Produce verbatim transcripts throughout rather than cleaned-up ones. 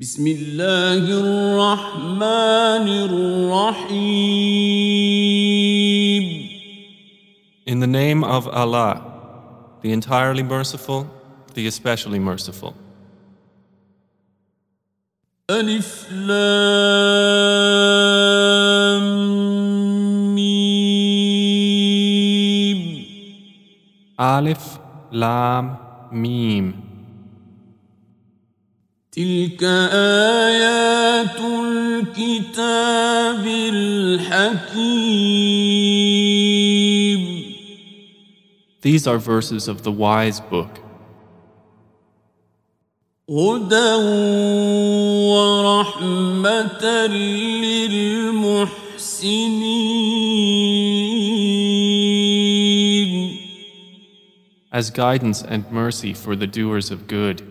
بسم الله الرحمن الرحيم. In the name of Allah, the entirely merciful, the especially merciful. ألف لام ميم. ألف لام ميم. تلك آيات الكتاب الحكيم. These are verses of the wise book. هدى ورحمة للمحسنين. As guidance and mercy for the doers of good.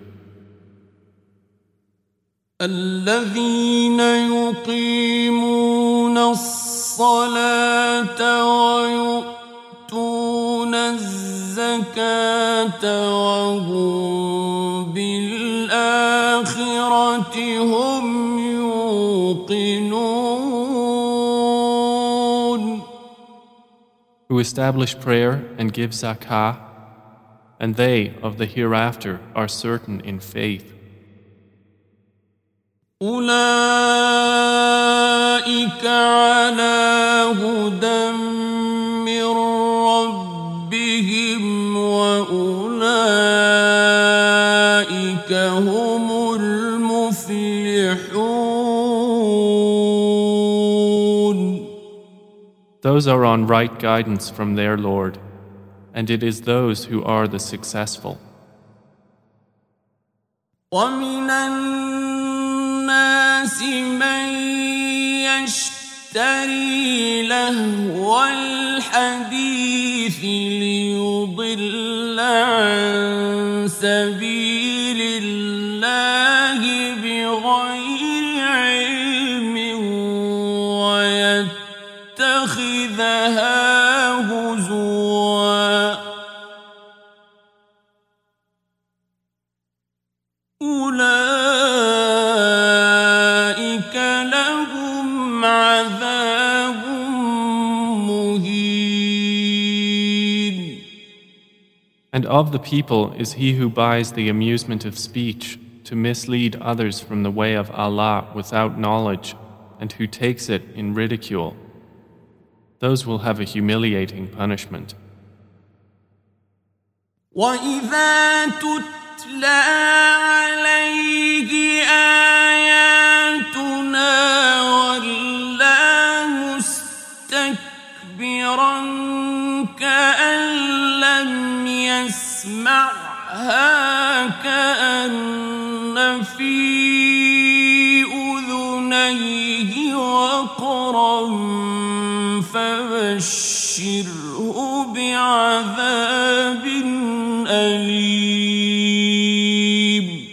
الذين يقيمون الصلاة ويؤتون الزكاة وهم بالآخرة هم يوقنون. Who establish prayer and give zakah, and they of the hereafter are certain in faith. أولئك على هدى من ربهم وأولئك هم المفلحون. Those are on right guidance from their Lord, and it is those who are the successful. ومن من يشتري لهو الحديث ليضل عن سبيل الله بغير علم ويتخذها هزوا. And of the people is he who buys the amusement of speech to mislead others from the way of Allah without knowledge, and who takes it in ridicule. Those will have a humiliating punishment. وَإِذَا تُتْلَى عَلَيْهِ آيَاتُنَا وَلَا مُسْتَكْبِرًا كَأَنْ لم يسمعها كأن في أذنيه وقرا فبشره بعذاب أليم.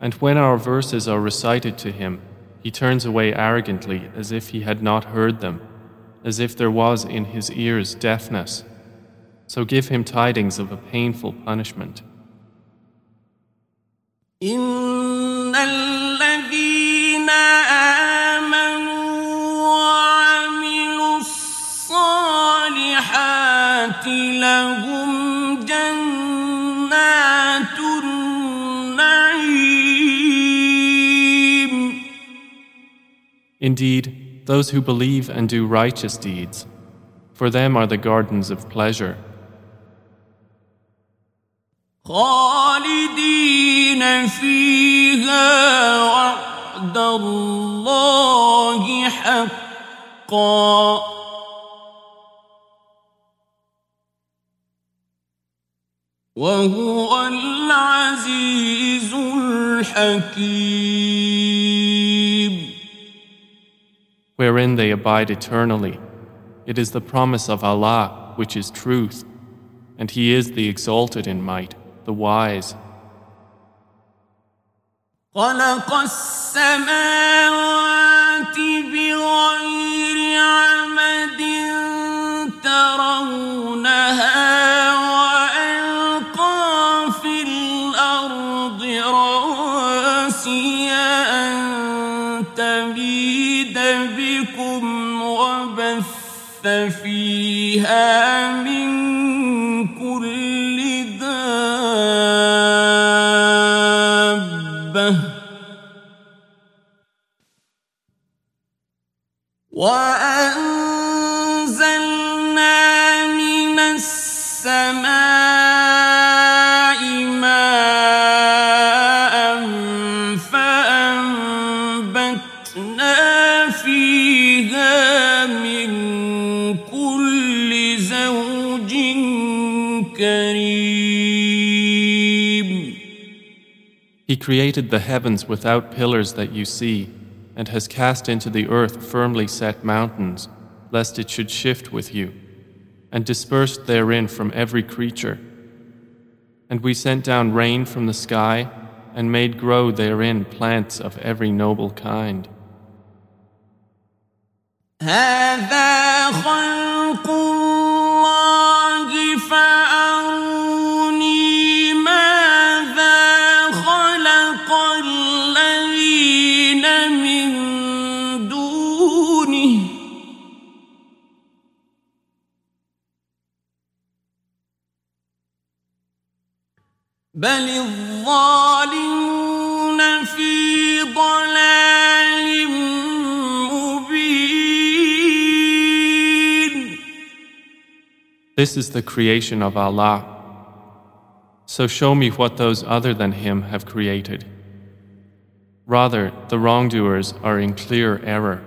And when our verses are recited to him, he turns away arrogantly as if he had not heard them, as if there was in his ears deafness. So give him tidings of a painful punishment. إِنَّ الَّذِينَ آمَنُوا وَعَمِلُوا الصَّالِحَاتِ لَهُمْ جَنَّاتُ النَّعِيمِ. Indeed, those who believe and do righteous deeds, for them are the gardens of pleasure. خالدين فيها وعد الله حقا وهو العزيز الحكيم. Wherein they abide eternally. It is the promise of Allah which is truth, and He is the exalted in might, the wise. خلق السماوات بغير عمد ترونها وألقى في الأرض رواسي وَسِعَ أَن تَمِيدَ بِكُمْ وَبَثَّ فِيهَا مِنْ كُلِّ دَابَّةٍ وَأَنْزَلْنَا مِنَ السَّمَاءِ He created the heavens without pillars that you see, and has cast into the earth firmly set mountains, lest it should shift with you, and dispersed therein from every creature. And we sent down rain from the sky, and made grow therein plants of every noble kind. بل الظالمون في ضلال مبين. This is the creation of Allah. So show me what those other than Him have created. Rather, the wrongdoers are in clear error.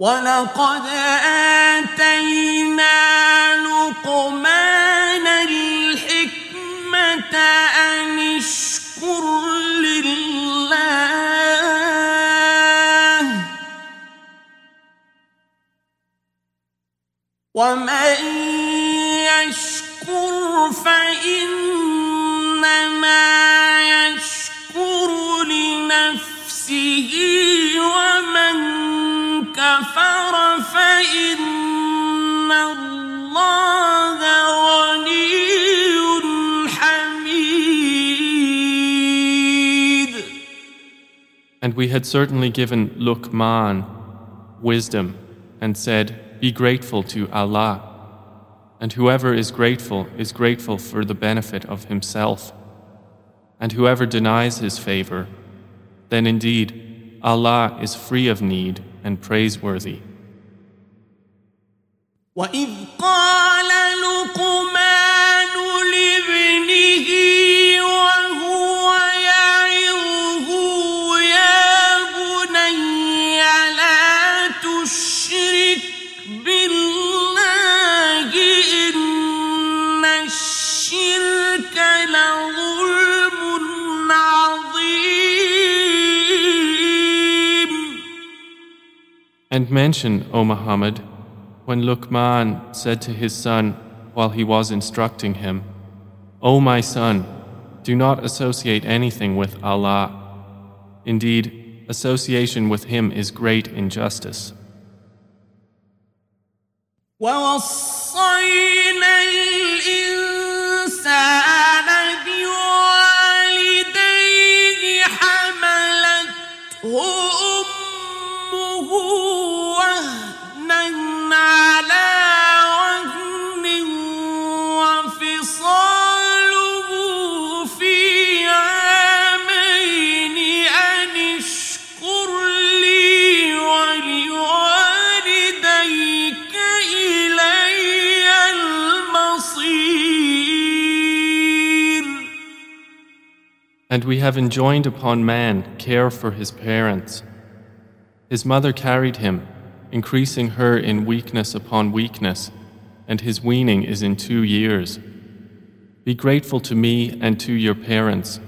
وَلَقَدْ آتَيْنَا لُقْمَانَ الْحِكْمَةَ أَنِ اشْكُرْ لِلَّهِ وَمَنْ يَشْكُرْ فَإِنَّمَا يَشْكُرُ لِنَفْسِهِ وَمَنْ كفر فإن الله غني حميد. And we had certainly given Luqman wisdom and said, be grateful to Allah, and whoever is grateful is grateful for the benefit of himself, and whoever denies his favor, then indeed Allah is free of need and praiseworthy. وَإِذْ قَالَ لُقْمَانُ لِابْنِهِ وَهُوَ يَعِظُهُ يَا بُنَيَّ لَا تُشْرِكْ بِاللَّهِ إِنَّ الشِّرْكَ لَظُلْمٌ عَظِيمٌ. And mention, O Muhammad, when Luqman said to his son while he was instructing him, O my son, do not associate anything with Allah. Indeed, association with Him is great injustice. And we have enjoined upon man care for his parents. His mother carried him, increasing her in weakness upon weakness, and his weaning is in two years. Be grateful to me and to your parents.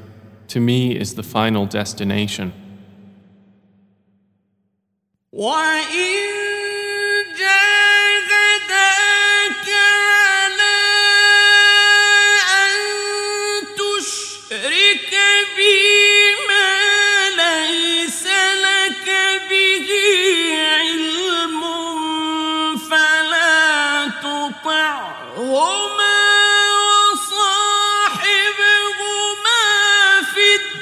To me is the final destination. وما وصاحبهما في الدنيا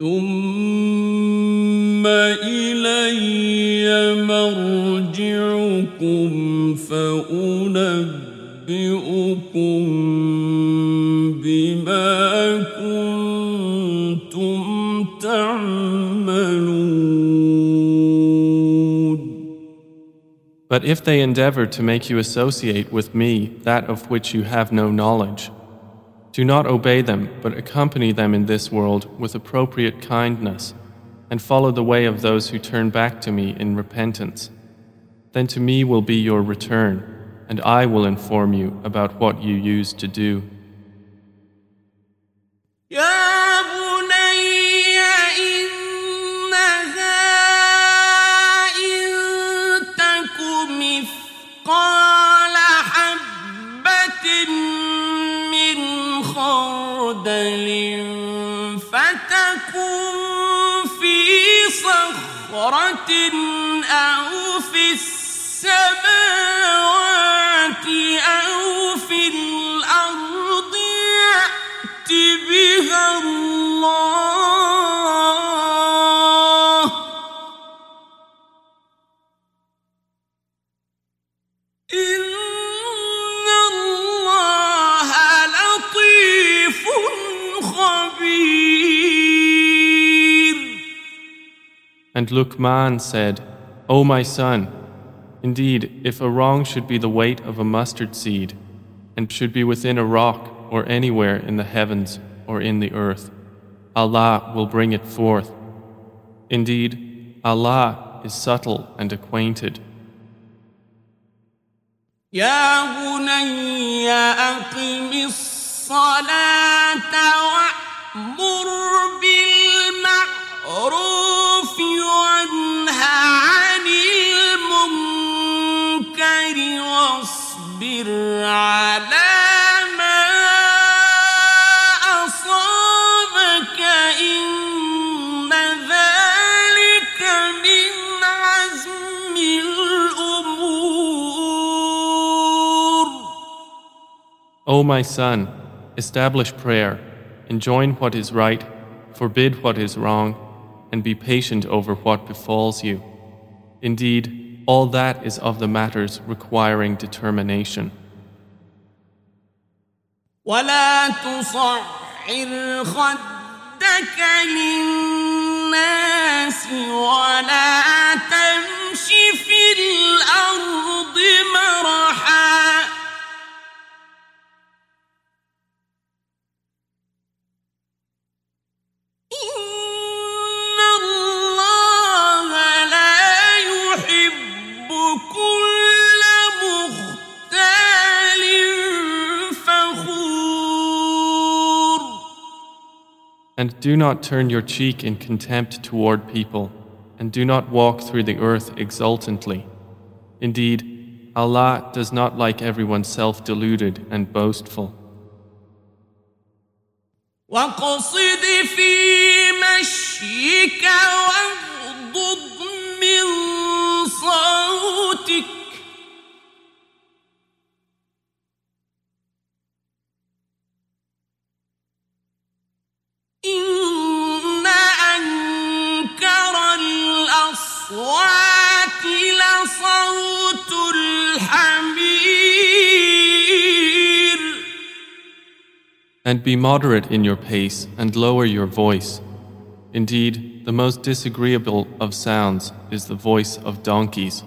ثم إلي مرجعكم فأنبئكم بما كنتم تعملون. But if they endeavor to make you associate with me that of which you have no knowledge, do not obey them, but accompany them in this world with appropriate kindness, and follow the way of those who turn back to me in repentance. Then to me will be your return, and I will inform you about what you used to do. فتكن في صخرة أو في السماوات أو في الأرض يأت بها الله إن الله لطيف خبير. And Luqman said, O my son, indeed, if a wrong should be the weight of a mustard seed, and should be within a rock or anywhere in the heavens or in the earth, Allah will bring it forth. Indeed, Allah is subtle and acquainted. Ya bunayya aqimi s-salata wa'mur bil-ma'ruf عن المنكر واصبر على ما أصابك إن ذلك من عزم الأمور. O my son, establish prayer, enjoin what is right, forbid what is wrong, and be patient over what befalls you. Indeed, all that is of the matters requiring determination. وَلَا تُصَعِّرْ خَدَّكَ لِلنَّاسِ وَلَا تَمْشِ فِي الْأَرْضِ مَرَحًا And do not turn your cheek in contempt toward people, and do not walk through the earth exultantly. Indeed, Allah does not like everyone self-deluded and boastful. وَقَصِدْ فِي مَشْيِكَ وَاغْضُضْ مِنْ صَوْتِكَ إن أنكر الأصوات لصوت الحمير. And be moderate in your pace and lower your voice. Indeed, the most disagreeable of sounds is the voice of donkeys.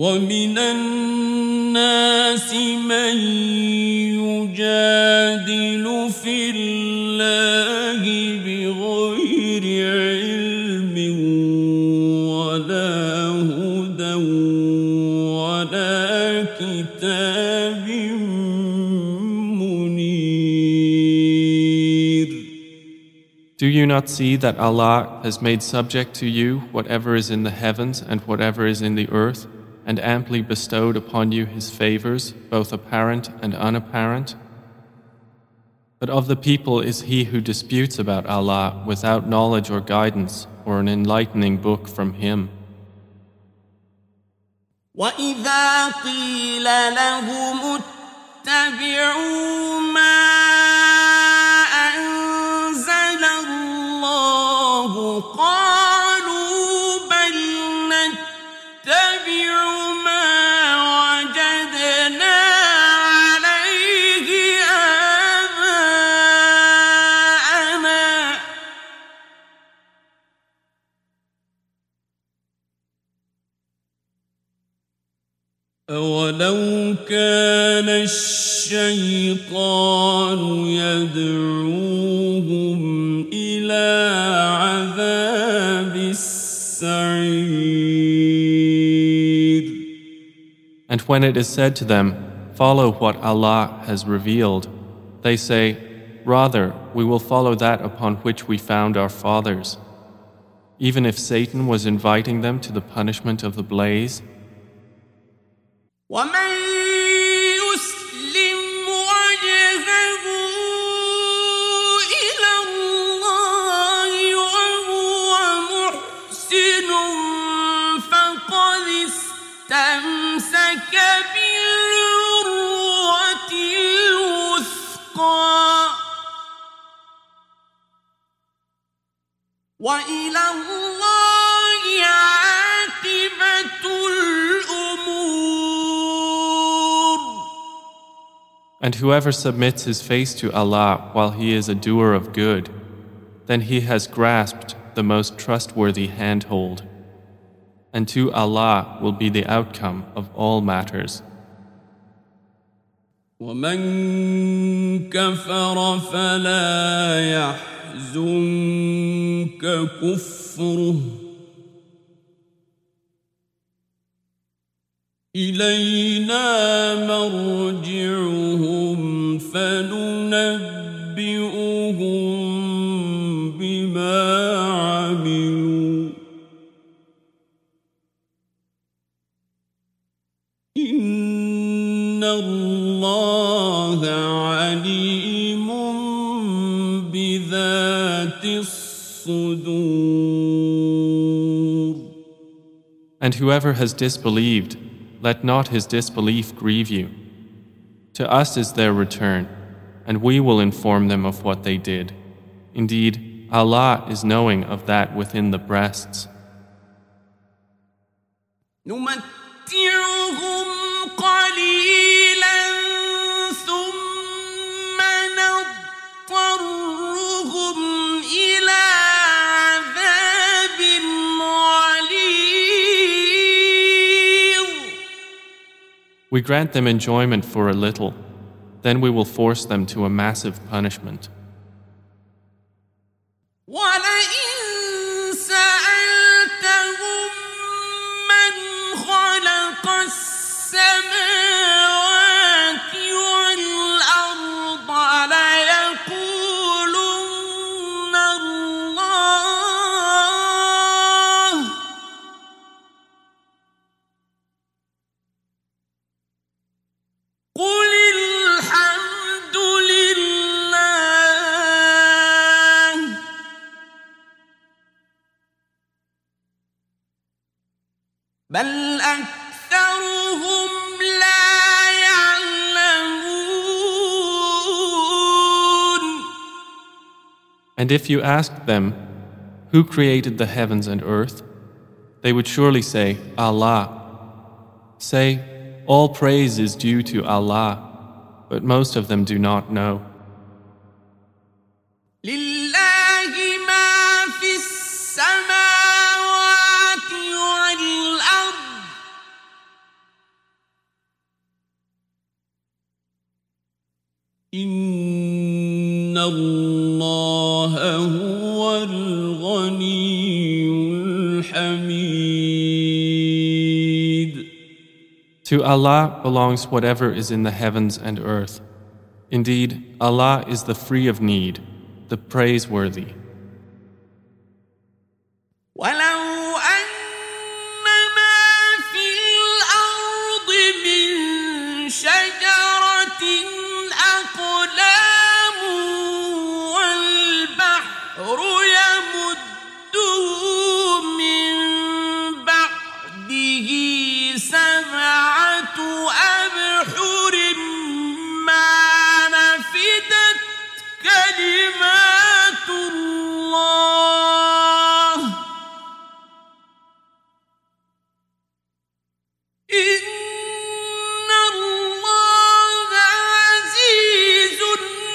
وَمِنَ النَّاسِ مَنْ يُجَادِلُ فِي اللَّهِ بِغَيْرِ عِلْمٍ وَلَا هُدًى وَلَا كِتَابٍ مُنِيرٍ. Do you not see that Allah has made subject to you whatever is in the heavens and whatever is in the earth, and amply bestowed upon you His favors, both apparent and unapparent? But of the people is he who disputes about Allah without knowledge or guidance or an enlightening book from Him. وَإِذَا قِيلَ لَهُمُ اتَّبِعُوا مَا قالوا بل نتبع ما وجدنا عليه آباءنا أولو كان الشيطان يدعوهم إلى And when it is said to them, follow what Allah has revealed, they say, rather, we will follow that upon which we found our fathers. Even if Satan was inviting them to the punishment of the blaze, وإلى الله عاقبة الأمور. And whoever submits his face to Allah while he is a doer of good, then he has grasped the most trustworthy handhold. And to Allah will be the outcome of all matters. ومن كفر فلا يحزنك كفره إلينا مرجعهم فننبئهم بما عملوا إن الله عليم And whoever has disbelieved, let not his disbelief grieve you. To us is their return, and we will inform them of what they did. Indeed, Allah is knowing of that within the breasts. We grant them enjoyment for a little, then we will force them to a massive punishment. بل أكثرهم لا يعلمون And if you asked them, who created the heavens and earth? They would surely say, Allah. Say, all praise is due to Allah, but most of them do not know. إن الله هو الغني الحميد To Allah belongs whatever is in the heavens and earth. Indeed, Allah is the free of need, the praiseworthy, ولو أن ما في الأرض من شجرة أقلام والبحر يمده من بعده سبعة أبحر ما نفدت كلمات الله إن الله عزيز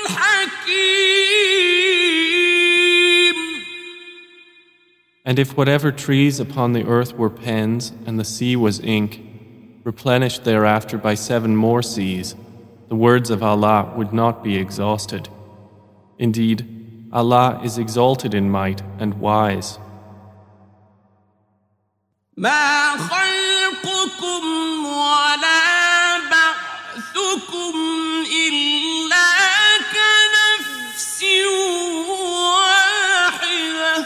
حكيم. And if whatever trees upon the earth were pens and the sea was ink, replenished thereafter by seven more seas, the words of Allah would not be exhausted. Indeed, Allah is exalted in might and wise. ما خلقكم ولا بعثكم إلا كنفس واحدة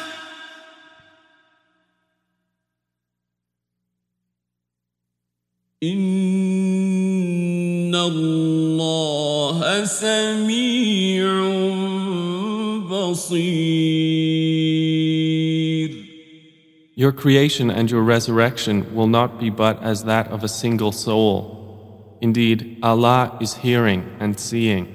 إن الله سميع بصير. Your creation and your resurrection will not be but as that of a single soul. Indeed, Allah is hearing and seeing.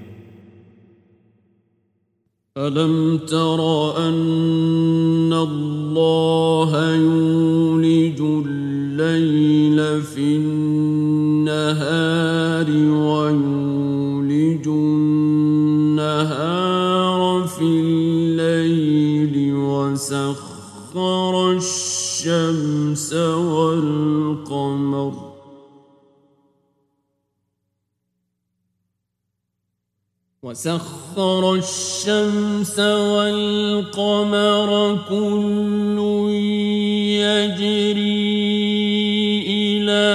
أَلَمْ تَرَ أَنَّ اللَّهَ يُولِجُ اللَّيْلَ فِي النَّهَارِ وَيُولِجُ النَّهَارَ فِي اللَّيْلِ وَسَخَّرَ الشمس والقمر وسخر الشمس والقمر كل يجري إلى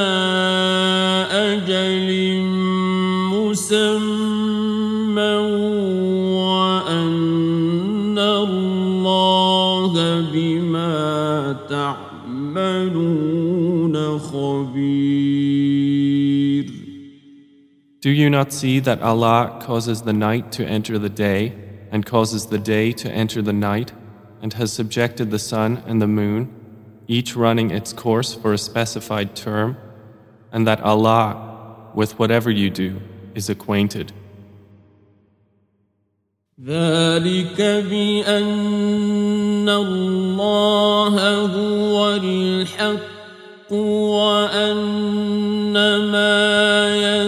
أجل مسمى وأن الله بما تعملون خبير. Do you not see that Allah causes the night to enter the day, and causes the day to enter the night, and has subjected the sun and the moon, each running its course for a specified term, and that Allah, with whatever you do, is acquainted? ذلك بأن الله هو الحق وأن ما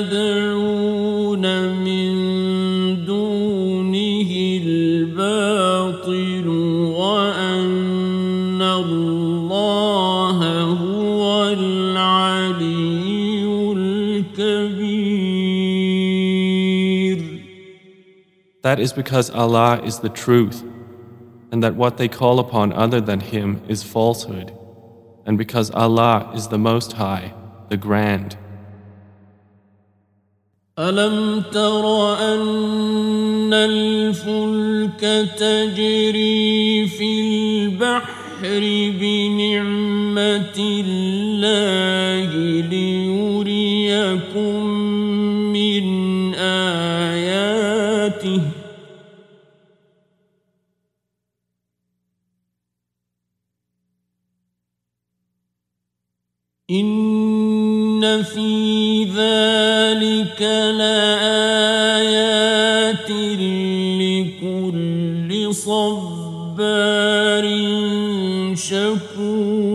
يدعون من دونه الباطل وأن الله هو العلي الكبير. That is because Allah is the truth, and that what they call upon other than Him is falsehood, and because Allah is the Most High, the Grand. أَلَمْ تَرَ أَنَّ الْفُلْكَ تَجْرِي فِي الْبَحْرِ بِنِعْمَةِ اللَّهِ لِيُرِيَكُمْ مِنْ آيَاتِهِ إن في ذلك لآيات لكل صبار شكور.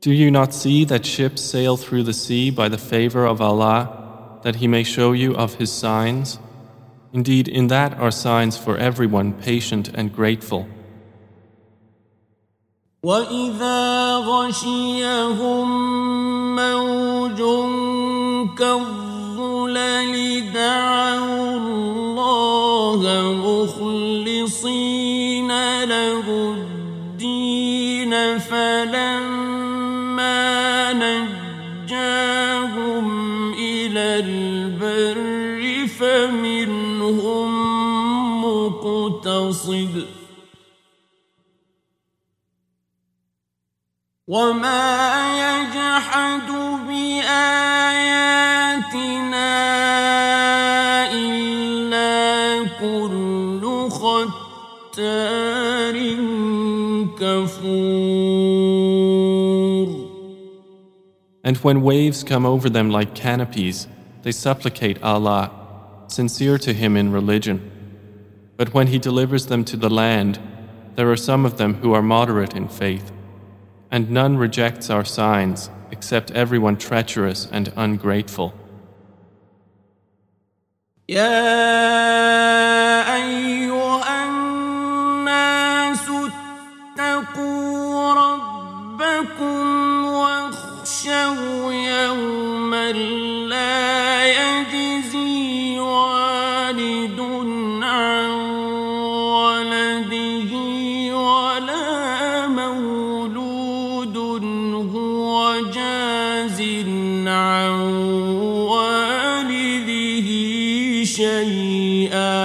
Do you not see that ships sail through the sea by the favor of Allah, that He may show you of His signs? Indeed, in that are signs for everyone patient and grateful. وَإِذَا غَشِيَهُم مَّوْجٌ كَالظُّلَلِ دَعَوُا اللَّهَ مُخْلِصِينَ لَهُ الدِّينَ فَلَمَّا نَجَّاهُمْ إِلَى الْبَرِّ فَمِنْهُم مُّقْتَصِدٌ وما يجحد بآياتنا إلا كل ختار كفور. And when waves come over them like canopies, they supplicate Allah, sincere to Him in religion. But when He delivers them to the land, there are some of them who are moderate in faith, and none rejects our signs except everyone treacherous and ungrateful. يَا أَيُّهَا النَّاسُ اتَّقُوا رَبَّكُمْ وَاخْشَوْا يَوْمًا لَا يَجْزِي وَالِدٌ عَنْ وَلَدِهِ وَلَا مَوْلُودٌ هُوَ جَازٍ عَنْ وَالِدِهِ شَيْئًا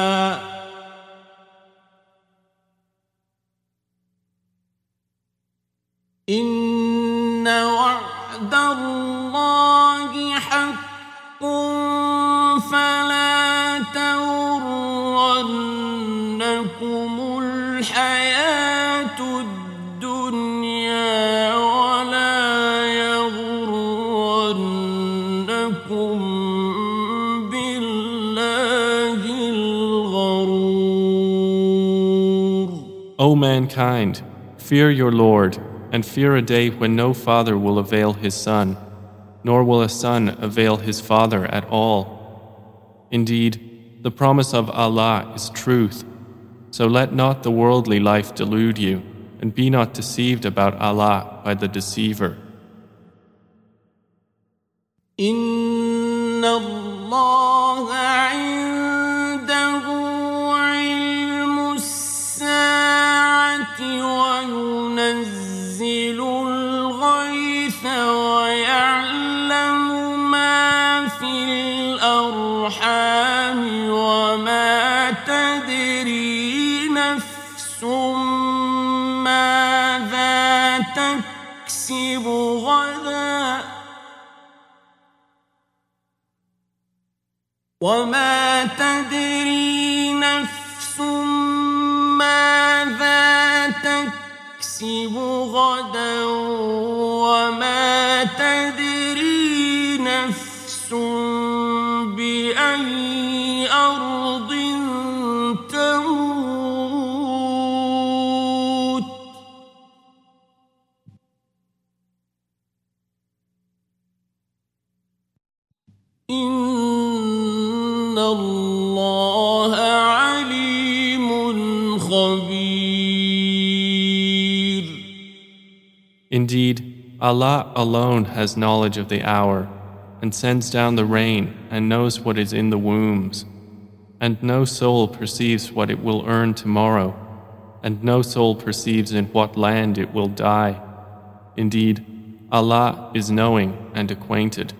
إِنَّ وَعْدَ اللَّهِ حَقٌّ فَلَا تَغُرَّنَّكُمُ الْحَيَاةُ الدُّنْيَا وَلَا يَغُرَّنَّكُم بِاللَّهِ الْغَرُورُ. O mankind, fear your Lord, and fear a day when no father will avail his son, nor will a son avail his father at all. Indeed, the promise of Allah is truth, so let not the worldly life delude you, and be not deceived about Allah by the deceiver. Inna Allah indahu ilmus saati wa yunazzilu الغيث ويعلم ما في الأرحام وما تدري نفس ماذا تكسب غدا وما تدري نفس ماذا تكسب غدا وما تدري نفس بأي أرض تموت إن الله عليم خبير. Indeed, Allah alone has knowledge of the hour, and sends down the rain, and knows what is in the wombs. And no soul perceives what it will earn tomorrow, and no soul perceives in what land it will die. Indeed, Allah is knowing and acquainted.